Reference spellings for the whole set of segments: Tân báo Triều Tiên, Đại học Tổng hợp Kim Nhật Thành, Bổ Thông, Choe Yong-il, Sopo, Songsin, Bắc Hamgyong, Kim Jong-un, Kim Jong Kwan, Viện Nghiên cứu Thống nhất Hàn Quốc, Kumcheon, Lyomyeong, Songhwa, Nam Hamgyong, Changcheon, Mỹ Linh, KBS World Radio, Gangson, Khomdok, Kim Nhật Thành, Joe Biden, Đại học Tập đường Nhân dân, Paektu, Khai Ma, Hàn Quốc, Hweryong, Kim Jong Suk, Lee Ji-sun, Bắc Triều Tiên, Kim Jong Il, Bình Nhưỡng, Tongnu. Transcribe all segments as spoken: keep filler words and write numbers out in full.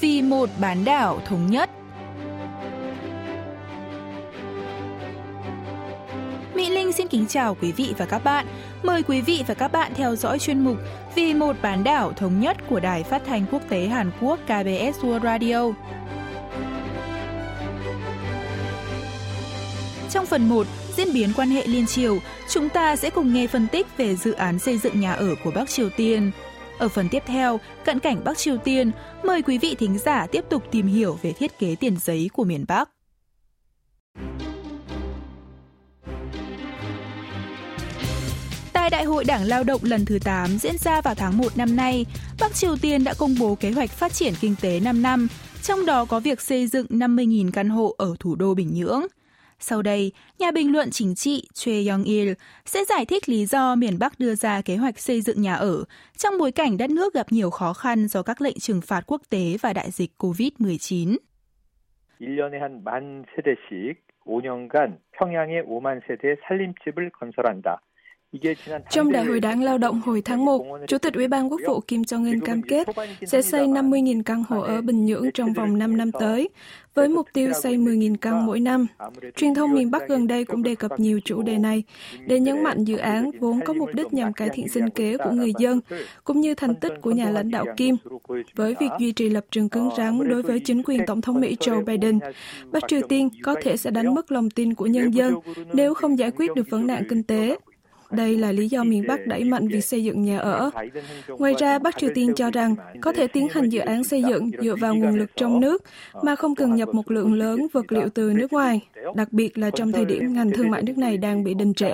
vì một bán đảo thống nhất. Mỹ Linh xin kính chào quý vị và các bạn. Mời quý vị và các bạn theo dõi chuyên mục Vì một bán đảo thống nhất của Đài Phát thanh Quốc tế Hàn Quốc ca bê ét World Radio. Trong phần một, diễn biến quan hệ liên triều, chúng ta sẽ cùng nghe phân tích về dự án xây dựng nhà ở của Bắc Triều Tiên. Ở phần tiếp theo, cận cảnh Bắc Triều Tiên, mời quý vị thính giả tiếp tục tìm hiểu về thiết kế tiền giấy của miền Bắc. Tại Đại hội Đảng Lao động lần thứ tám diễn ra vào tháng một năm nay, Bắc Triều Tiên đã công bố kế hoạch phát triển kinh tế năm năm, trong đó có việc xây dựng năm mươi nghìn căn hộ ở thủ đô Bình Nhưỡng. Sau đây, nhà bình luận chính trị Choe Yong-il sẽ giải thích lý do miền Bắc đưa ra kế hoạch xây dựng nhà ở trong bối cảnh đất nước gặp nhiều khó khăn do các lệnh trừng phạt quốc tế và đại dịch cô vít mười chín. 일 년에 한 만 세대씩 오 년간 평양에 오만 세대의 살림집을 건설한다. Trong Đại hội Đảng Lao động hồi tháng một, Chủ tịch Ủy ban Quốc vụ Kim Jong Il cam kết sẽ xây năm mươi nghìn căn hộ ở Bình Nhưỡng trong vòng năm năm tới, với mục tiêu xây mười nghìn căn mỗi năm. Truyền thông miền Bắc gần đây cũng đề cập nhiều chủ đề này, để nhấn mạnh dự án vốn có mục đích nhằm cải thiện sinh kế của người dân, cũng như thành tích của nhà lãnh đạo Kim. Với việc duy trì lập trường cứng rắn đối với chính quyền Tổng thống Mỹ Joe Biden, Bắc Triều Tiên có thể sẽ đánh mất lòng tin của nhân dân nếu không giải quyết được vấn nạn kinh tế. Đây là lý do miền Bắc đẩy mạnh việc xây dựng nhà ở. Ngoài ra, Bắc Triều Tiên cho rằng có thể tiến hành dự án xây dựng dựa vào nguồn lực trong nước mà không cần nhập một lượng lớn vật liệu từ nước ngoài, đặc biệt là trong thời điểm ngành thương mại nước này đang bị đình trệ.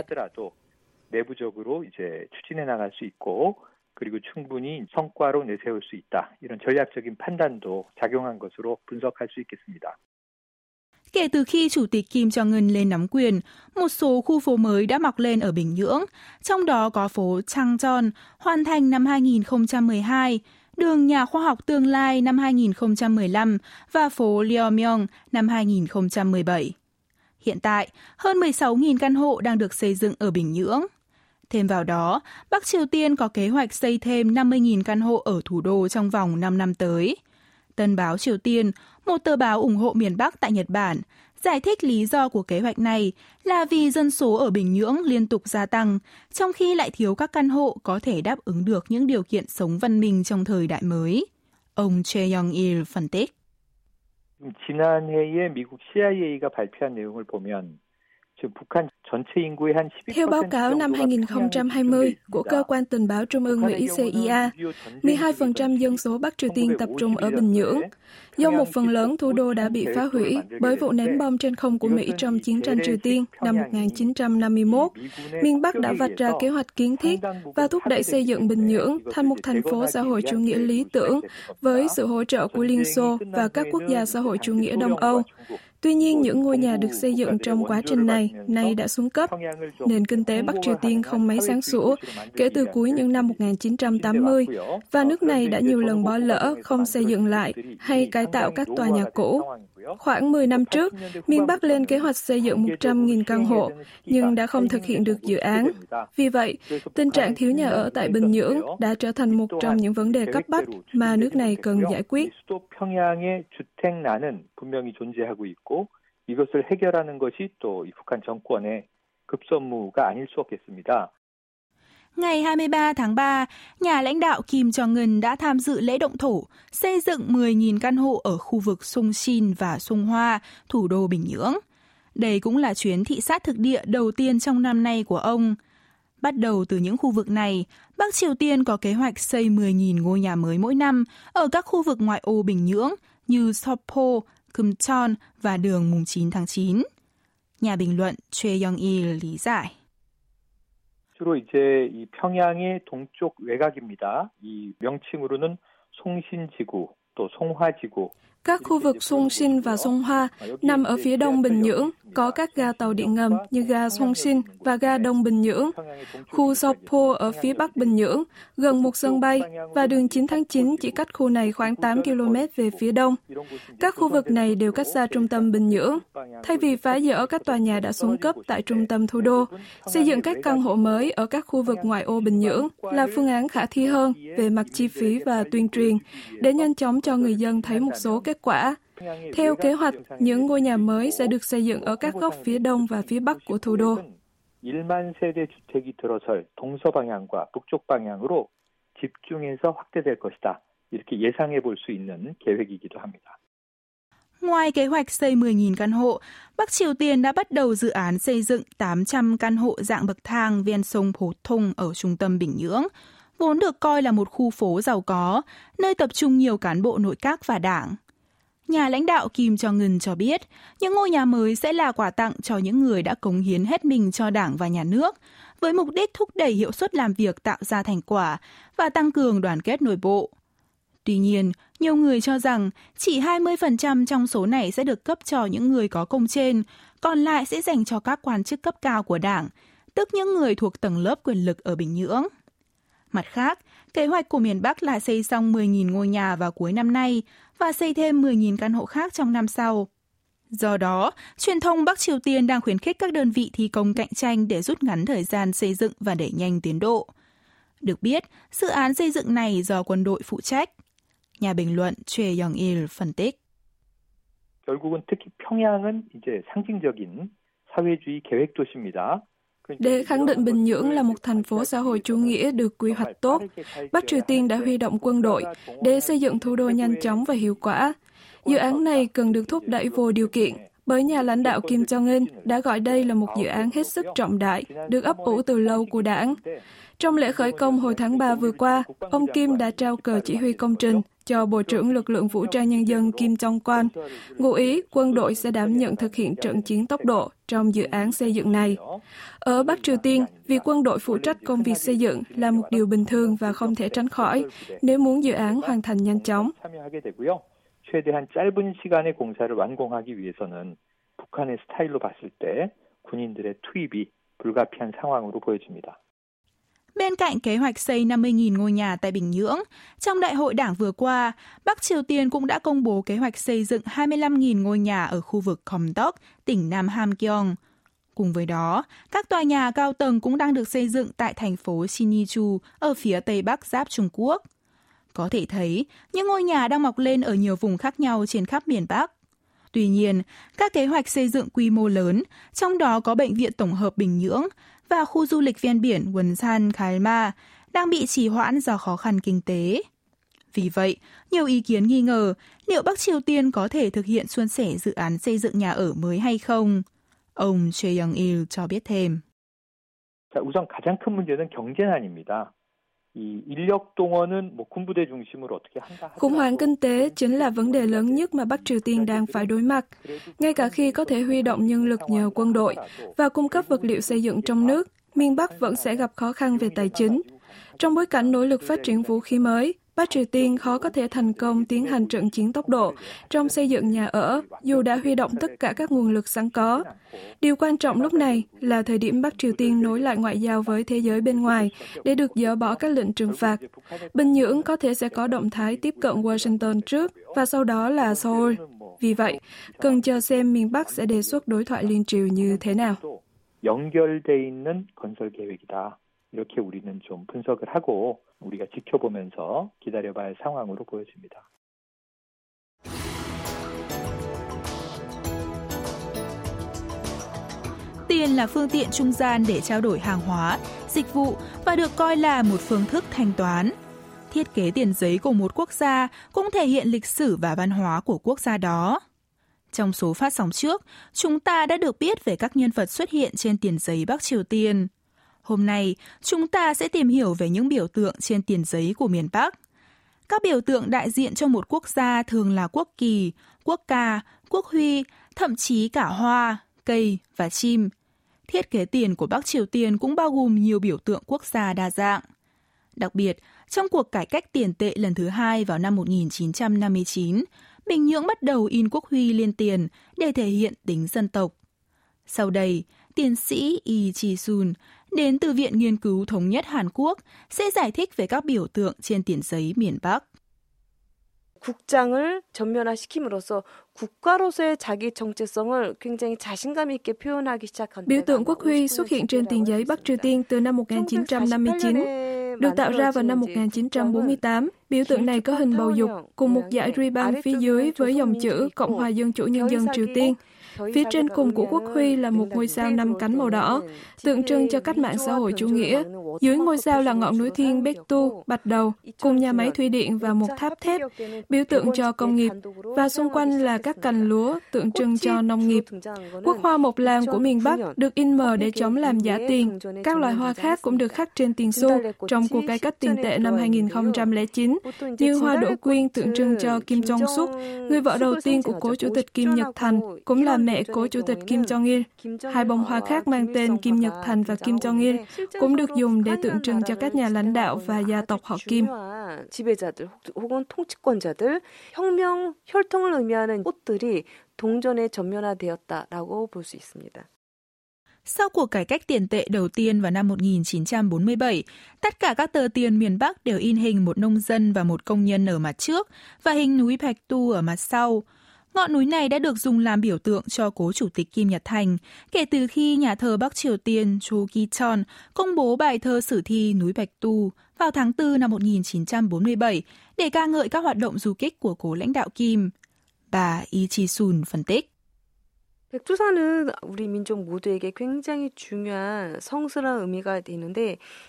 Kể từ khi Chủ tịch Kim Jong-un lên nắm quyền, một số khu phố mới đã mọc lên ở Bình Nhưỡng, trong đó có phố Changcheon, hoàn thành năm hai không một hai, đường Nhà khoa học tương lai năm hai không một năm và phố Lyomyeong năm hai không một bảy. Hiện tại, hơn mười sáu nghìn căn hộ đang được xây dựng ở Bình Nhưỡng. Thêm vào đó, Bắc Triều Tiên có kế hoạch xây thêm năm mươi nghìn căn hộ ở thủ đô trong vòng năm năm tới. Tân báo Triều Tiên, một tờ báo ủng hộ miền Bắc tại Nhật Bản, giải thích lý do của kế hoạch này là vì dân số ở Bình Nhưỡng liên tục gia tăng, trong khi lại thiếu các căn hộ có thể đáp ứng được những điều kiện sống văn minh trong thời đại mới. Ông Choe Yong-il phân tích. 지난해에 미국 xê i a 발표한 내용을 보면 Theo báo cáo năm hai không hai không của Cơ quan Tình báo Trung ương Mỹ xê i a, mười hai phần trăm dân số Bắc Triều Tiên tập trung ở Bình Nhưỡng. Do một phần lớn thủ đô đã bị phá hủy bởi vụ ném bom trên không của Mỹ trong chiến tranh Triều Tiên năm một chín năm mốt, miền Bắc đã vạch ra kế hoạch kiến thiết và thúc đẩy xây dựng Bình Nhưỡng thành một thành phố xã hội chủ nghĩa lý tưởng với sự hỗ trợ của Liên Xô và các quốc gia xã hội chủ nghĩa Đông Âu. Tuy nhiên, những ngôi nhà được xây dựng trong quá trình này nay đã xuống cấp. Nền kinh tế Bắc Triều Tiên không mấy sáng sủa kể từ cuối những năm một chín tám mươi, và nước này đã nhiều lần bỏ lỡ, không xây dựng lại hay cải tạo các tòa nhà cũ. Khoảng mười năm trước, miền Bắc lên kế hoạch xây dựng một trăm nghìn căn hộ, nhưng đã không thực hiện được dự án. Vì vậy, tình trạng thiếu nhà ở tại Bình Nhưỡng đã trở thành một trong những vấn đề cấp bách mà nước này cần giải quyết. Ngày hai mươi ba tháng ba, nhà lãnh đạo Kim Jong-un đã tham dự lễ động thổ xây dựng mười nghìn căn hộ ở khu vực Songsin và Songhwa, thủ đô Bình Nhưỡng. Đây cũng là chuyến thị sát thực địa đầu tiên trong năm nay của ông. Bắt đầu từ những khu vực này, Bắc Triều Tiên có kế hoạch xây mười nghìn ngôi nhà mới mỗi năm ở các khu vực ngoại ô Bình Nhưỡng như Sopo, Kumcheon và đường mùng chín tháng chín. Nhà bình luận Choe Yong-il lý giải. 주로 이제 이 평양의 동쪽 외곽입니다. 이 명칭으로는 송신지구 또 송화지구 Các khu vực Songsin và Songhwa nằm ở phía đông Bình Nhưỡng, có các ga tàu điện ngầm như ga Songsin và ga Đông Bình Nhưỡng. Khu Sopo ở phía bắc Bình Nhưỡng, gần một sân bay, và đường chín tháng chín chỉ cách khu này khoảng tám ki lô mét về phía đông. Các khu vực này đều cách xa trung tâm Bình Nhưỡng. Thay vì phá dỡ các tòa nhà đã xuống cấp tại trung tâm thủ đô, xây dựng các căn hộ mới ở các khu vực ngoại ô Bình Nhưỡng là phương án khả thi hơn về mặt chi phí và tuyên truyền, để nhanh chóng cho người dân thấy một số kết quả. Theo kế hoạch, những ngôi nhà mới sẽ được xây dựng ở các góc phía đông và phía bắc của thủ đô. Ngoài kế hoạch xây mười nghìn căn hộ, Bắc Triều Tiên đã bắt đầu dự án xây dựng tám trăm căn hộ dạng bậc thang ven sông Bổ Thông ở trung tâm Bình Nhưỡng, vốn được coi là một khu phố giàu có, nơi tập trung nhiều cán bộ nội các và đảng. Nhà lãnh đạo Kim Jong Un cho biết, những ngôi nhà mới sẽ là quà tặng cho những người đã cống hiến hết mình cho đảng và nhà nước, với mục đích thúc đẩy hiệu suất làm việc tạo ra thành quả và tăng cường đoàn kết nội bộ. Tuy nhiên, nhiều người cho rằng chỉ hai mươi phần trăm trong số này sẽ được cấp cho những người có công trên, còn lại sẽ dành cho các quan chức cấp cao của đảng, tức những người thuộc tầng lớp quyền lực ở Bình Nhưỡng. Mặt khác, kế hoạch của miền Bắc là xây xong mười nghìn ngôi nhà vào cuối năm nay và xây thêm mười nghìn căn hộ khác trong năm sau. Do đó, truyền thông Bắc Triều Tiên đang khuyến khích các đơn vị thi công cạnh tranh để rút ngắn thời gian xây dựng và đẩy nhanh tiến độ. Được biết, dự án xây dựng này do quân đội phụ trách. Nhà bình luận Choe Yong-il phân tích. 결국은 특히 평양은 이제 상징적인 사회주의 계획 도시입니다. Để khẳng định Bình Nhưỡng là một thành phố xã hội chủ nghĩa được quy hoạch tốt, Bắc Triều Tiên đã huy động quân đội để xây dựng thủ đô nhanh chóng và hiệu quả. Dự án này cần được thúc đẩy vô điều kiện, bởi nhà lãnh đạo Kim Jong Un đã gọi đây là một dự án hết sức trọng đại, được ấp ủ từ lâu của đảng. Trong lễ khởi công hồi tháng ba vừa qua, ông Kim đã trao cờ chỉ huy công trình cho Bộ trưởng Lực lượng Vũ trang Nhân dân Kim Jong Kwan, ngụ ý quân đội sẽ đảm nhận thực hiện trận chiến tốc độ trong dự án xây dựng này. Ở Bắc Triều Tiên, việc quân đội phụ trách công việc xây dựng là một điều bình thường và không thể tránh khỏi nếu muốn dự án hoàn thành nhanh chóng. Bên cạnh kế hoạch xây năm mươi nghìn ngôi nhà tại Bình Nhưỡng, trong đại hội đảng vừa qua, Bắc Triều Tiên cũng đã công bố kế hoạch xây dựng hai mươi lăm nghìn ngôi nhà ở khu vực Khomdok, tỉnh Nam Hamgyong. Cùng với đó, các tòa nhà cao tầng cũng đang được xây dựng tại thành phố Shinichu ở phía tây bắc giáp Trung Quốc. Có thể thấy, những ngôi nhà đang mọc lên ở nhiều vùng khác nhau trên khắp miền Bắc. Tuy nhiên, các kế hoạch xây dựng quy mô lớn, trong đó có Bệnh viện Tổng hợp Bình Nhưỡng và khu du lịch ven biển Kumcheon, Khai Ma, đang bị trì hoãn do khó khăn kinh tế. Vì vậy, nhiều ý kiến nghi ngờ liệu Bắc Triều Tiên có thể thực hiện suôn sẻ dự án xây dựng nhà ở mới hay không. Ông Choe Yong-il cho biết thêm. 우선 가장 큰 문제는 경제난입니다. Khủng hoảng kinh tế chính là vấn đề lớn nhất mà Bắc Triều Tiên đang phải đối mặt, ngay cả khi có thể huy động nhân lực nhờ quân đội và cung cấp vật liệu xây dựng trong nước, miền Bắc vẫn sẽ gặp khó khăn về tài chính. Trong bối cảnh nỗ lực phát triển vũ khí mới, Bắc Triều Tiên khó có thể thành công tiến hành trận chiến tốc độ trong xây dựng nhà ở dù đã huy động tất cả các nguồn lực sẵn có. Điều quan trọng lúc này là thời điểm Bắc Triều Tiên nối lại ngoại giao với thế giới bên ngoài để được dỡ bỏ các lệnh trừng phạt. Bình Nhưỡng có thể sẽ có động thái tiếp cận Washington trước và sau đó là Seoul. Vì vậy, cần chờ xem miền Bắc sẽ đề xuất đối thoại liên triều như thế nào. Tiền là phương tiện trung gian để trao đổi hàng hóa, dịch vụ và được coi là một phương thức thanh toán. Thiết kế tiền giấy của một quốc gia cũng thể hiện lịch sử và văn hóa của quốc gia đó. Trong số phát sóng trước, chúng ta đã được biết về các nhân vật xuất hiện trên tiền giấy Bắc Triều Tiên. Hôm nay, chúng ta sẽ tìm hiểu về những biểu tượng trên tiền giấy của miền Bắc. Các biểu tượng đại diện cho một quốc gia thường là quốc kỳ, quốc ca, quốc huy, thậm chí cả hoa, cây và chim. Thiết kế tiền của Bắc Triều Tiên cũng bao gồm nhiều biểu tượng quốc gia đa dạng. Đặc biệt, trong cuộc cải cách tiền tệ lần thứ hai vào năm một nghìn chín trăm năm mươi chín, Bình Nhưỡng bắt đầu in quốc huy liên tiền để thể hiện tính dân tộc. Sau đây, tiến sĩ Lee Ji-sun đến từ Viện Nghiên cứu Thống nhất Hàn Quốc sẽ giải thích về các biểu tượng trên tiền giấy miền Bắc. 국장을 전면화시킴으로써 국가로서의 자기 정체성을 굉장히 자신감 있게 표현하기 시작한. Biểu tượng quốc huy xuất hiện trên tiền giấy Bắc Triều Tiên từ năm một nghìn chín trăm năm mươi chín, được tạo ra vào năm một nghìn chín trăm bốn mươi tám. Biểu tượng này có hình bầu dục cùng một dải ribbon phía dưới với dòng chữ Cộng hòa Dân chủ Nhân dân Triều Tiên. Phía trên cùng của quốc huy là một ngôi sao năm cánh màu đỏ, tượng trưng cho cách mạng xã hội chủ nghĩa. Dưới ngôi sao là ngọn núi thiên Paektu, Bạch Đầu, cùng nhà máy thủy điện và một tháp thép, biểu tượng cho công nghiệp, và xung quanh là các cành lúa, tượng trưng cho nông nghiệp. Quốc hoa mộc lan của miền Bắc được in mờ để chống làm giả tiền. Các loài hoa khác cũng được khắc trên tiền xu trong cuộc cải cách tiền tệ năm hai nghìn không trăm lẻ chín, như hoa đỗ quyên tượng trưng cho Kim Jong Suk, người vợ đầu tiên của cố chủ tịch Kim Nhật Thành, cũng là mẹ cố chủ tịch Kim Jong Il. Hai bông hoa khác mang tên Kim Nhật Thành và Kim Jong Il cũng được dùng để tượng trưng cho các nhà lãnh đạo và gia tộc họ Kim. Sau cuộc cải cách tiền tệ đầu tiên vào năm một nghìn chín trăm bốn mươi bảy, tất cả các tờ tiền miền Bắc đều in hình một nông dân và một công nhân ở mặt trước và hình núi Paektu ở mặt sau. Ngọn núi này đã được dùng làm biểu tượng cho cố chủ tịch Kim Nhật Thành kể từ khi nhà thơ Bắc Triều Tiên Chu Ki-chon công bố bài thơ sử thi núi Paektu vào tháng tư năm một nghìn chín trăm bốn mươi bảy để ca ngợi các hoạt động du kích của cố lãnh đạo Kim. Bà Lee Ji-sun phân tích.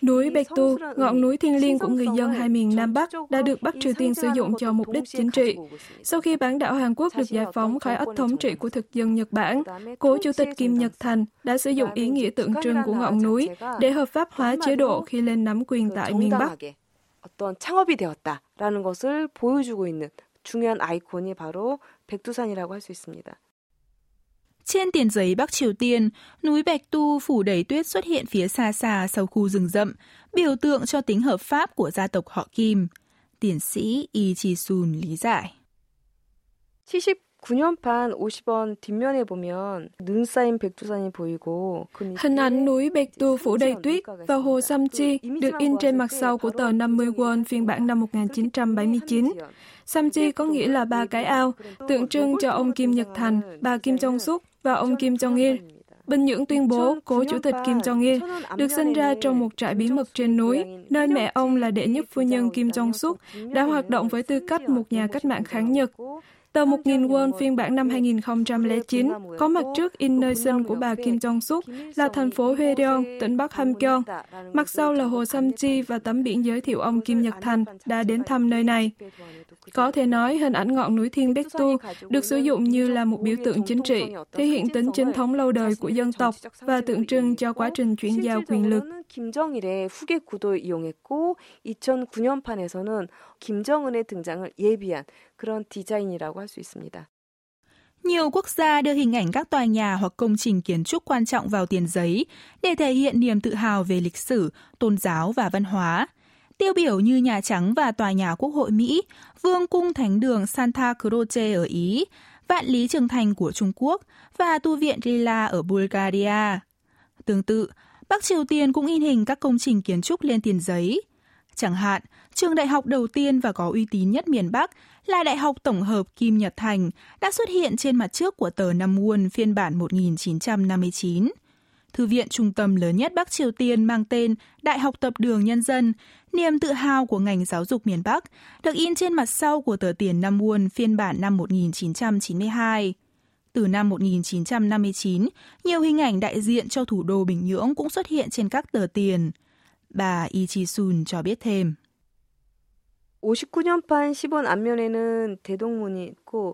Núi Paektu, ngọn núi thiêng liêng của người dân hai miền Nam Bắc, đã được Bắc Triều Tiên sử dụng cho mục đích chính trị. Sau khi bán đảo Hàn Quốc được giải phóng khỏi ách thống trị của thực dân Nhật Bản, cố chủ tịch Kim Nhật Thành đã sử dụng ý nghĩa tượng trưng của ngọn núi để hợp pháp hóa chế độ khi lên nắm quyền tại miền Bắc. Trên tiền giấy Bắc Triều Tiên, núi Paektu phủ đầy tuyết xuất hiện phía xa xa sau khu rừng rậm, biểu tượng cho tính hợp pháp của gia tộc họ Kim. Tiến sĩ Lee Ji-sun lý giải. Hình ảnh núi Paektu phủ đầy tuyết và hồ Samji được in trên mặt sau của tờ năm mươi won phiên bản năm một nghìn chín trăm bảy mươi chín. Samji có nghĩa là ba cái ao, tượng trưng cho ông Kim Nhật Thành, bà Kim Jong Suk và ông Kim Jong Il. Bình Nhưỡng tuyên bố cố chủ tịch Kim Jong Il được sinh ra trong một trại bí mật trên núi, nơi mẹ ông là đệ nhất phu nhân Kim Jong Suk đã hoạt động với tư cách một nhà cách mạng kháng Nhật. Tờ một nghìn won phiên bản năm hai nghìn không trăm lẻ chín có mặt trước in nơi sinh của bà Kim Jong Suk là thành phố Hweryong, tỉnh Bắc Hamgyong. Mặt sau là hồ Samji và tấm biển giới thiệu ông Kim Nhật Thành đã đến thăm nơi này. Có thể nói hình ảnh ngọn núi thiên Paektu được sử dụng như là một biểu tượng chính trị, thể hiện tính chính thống lâu đời của dân tộc và tượng trưng cho quá trình chuyển giao quyền lực. Kim Jong-il의 후계 구도를 이용했고 이천구 년판에서는 김정은의 등장을 예비한 그런 디자인이라고 할 수 있습니다. Nhiều quốc gia đưa hình ảnh các tòa nhà hoặc công trình kiến trúc quan trọng vào tiền giấy để thể hiện niềm tự hào về lịch sử, tôn giáo và văn hóa. Tiêu biểu như Nhà Trắng và Tòa nhà Quốc hội Mỹ, Vương cung Thánh đường Santa Croce ở Ý, Vạn Lý Trường Thành của Trung Quốc và Tu viện Lila ở Bulgaria. Tương tự, Bắc Triều Tiên cũng in hình các công trình kiến trúc lên tiền giấy. Chẳng hạn, trường đại học đầu tiên và có uy tín nhất miền Bắc là Đại học Tổng hợp Kim Nhật Thành đã xuất hiện trên mặt trước của tờ Nam Won phiên bản một nghìn chín trăm năm mươi chín. Thư viện trung tâm lớn nhất Bắc Triều Tiên mang tên Đại học Tập đường Nhân dân, niềm tự hao của ngành giáo dục miền Bắc, được in trên mặt sau của tờ tiền Nam Won phiên bản năm một nghìn chín trăm chín mươi hai. Từ năm một nghìn chín trăm năm mươi chín, nhiều hình ảnh đại diện cho thủ đô Bình Nhưỡng cũng xuất hiện trên các tờ tiền. Bà Lee Ji-sun cho biết thêm. 오십구 년판 십 원 앞면에는 대동문이 있고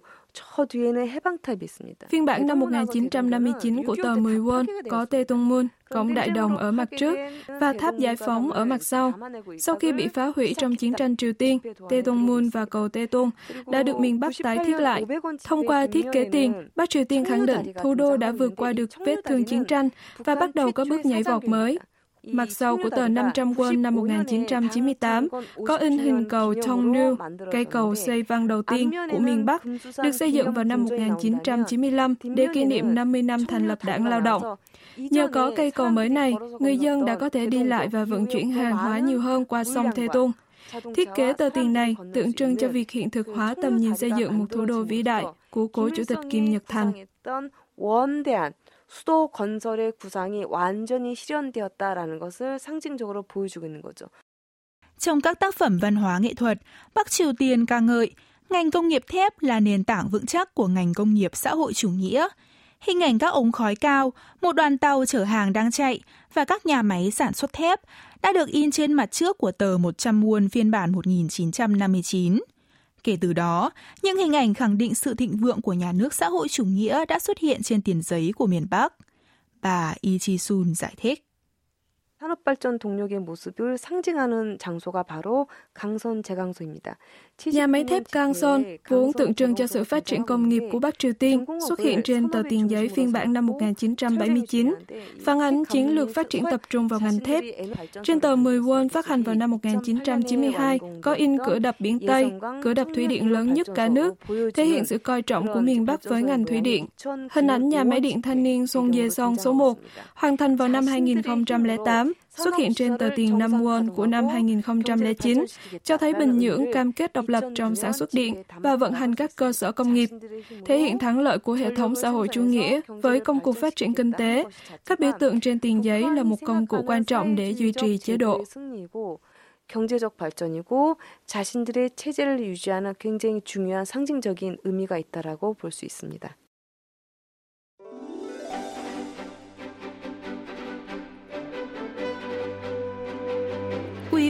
phiên bản năm một nghìn chín trăm năm mươi chín của tờ mười won có Taedongmun, cổng đại đồng ở mặt trước và tháp giải phóng ở mặt sau. Sau khi bị phá hủy trong chiến tranh Triều Tiên, Taedongmun và cầu Taedong đã được miền Bắc tái thiết lại. Thông qua thiết kế tiền, Bắc Triều Tiên khẳng định thủ đô đã vượt qua được vết thương chiến tranh và bắt đầu có bước nhảy vọt mới. Mặt sau của tờ năm trăm won năm một nghìn chín trăm chín mươi tám có in hình cầu Tongnu, cây cầu xây vang đầu tiên của miền Bắc, được xây dựng vào năm một nghìn chín trăm chín mươi lăm để kỷ niệm năm mươi năm thành lập Đảng Lao động. Nhờ có cây cầu mới này, người dân đã có thể đi lại và vận chuyển hàng hóa nhiều hơn qua sông Taedong. Thiết kế tờ tiền này tượng trưng cho việc hiện thực hóa tầm nhìn xây dựng một thủ đô vĩ đại của cố chủ tịch Kim Nhật Thành. 수도 건설의 구상이 완전히 실현되었다라는 것을 상징적으로 보여주고 있는 거죠. Trong các tác phẩm văn hóa nghệ thuật, Bắc Triều Tiên ca ngợi ngành công nghiệp thép là nền tảng vững chắc của ngành công nghiệp xã hội chủ nghĩa. Hình ảnh các ống khói cao, một đoàn tàu chở hàng đang chạy và các nhà máy sản xuất thép đã được in trên mặt trước của tờ một trăm won phiên bản một nghìn chín trăm năm mươi chín. Kể từ đó, những hình ảnh khẳng định sự thịnh vượng của nhà nước xã hội chủ nghĩa đã xuất hiện trên tiền giấy của miền Bắc. Bà Lee Ji-sun giải thích. Nhà máy thép Gangson vốn tượng trưng cho sự phát triển công nghiệp của Bắc Triều Tiên xuất hiện trên tờ tiền giấy phiên bản năm một nghìn chín trăm bảy mươi chín, phản ánh chiến lược phát triển tập trung vào ngành thép. Trên tờ mười won phát hành vào năm một nghìn chín trăm chín mươi hai có in cửa đập biển Tây, cửa đập thủy điện lớn nhất cả nước, thể hiện sự coi trọng của miền Bắc với ngành thủy điện. Hình ảnh nhà máy điện thanh niên Songsin số một hoàn thành vào năm hai nghìn không trăm lẻ tám xuất hiện trên tờ tiền năm won của năm hai nghìn không trăm lẻ chín, cho thấy Bình Nhưỡng cam kết độc lập trong sản xuất điện và vận hành các cơ sở công nghiệp, thể hiện thắng lợi của hệ thống xã hội chủ nghĩa với công cuộc phát triển kinh tế. Các biểu tượng trên tiền giấy là một công cụ quan trọng để duy trì chế độ. 경제적 발전이고 자신들의 체제를 유지하는 굉장히 중요한 상징적인 의미가 있다라고 볼 수 있습니다. Quý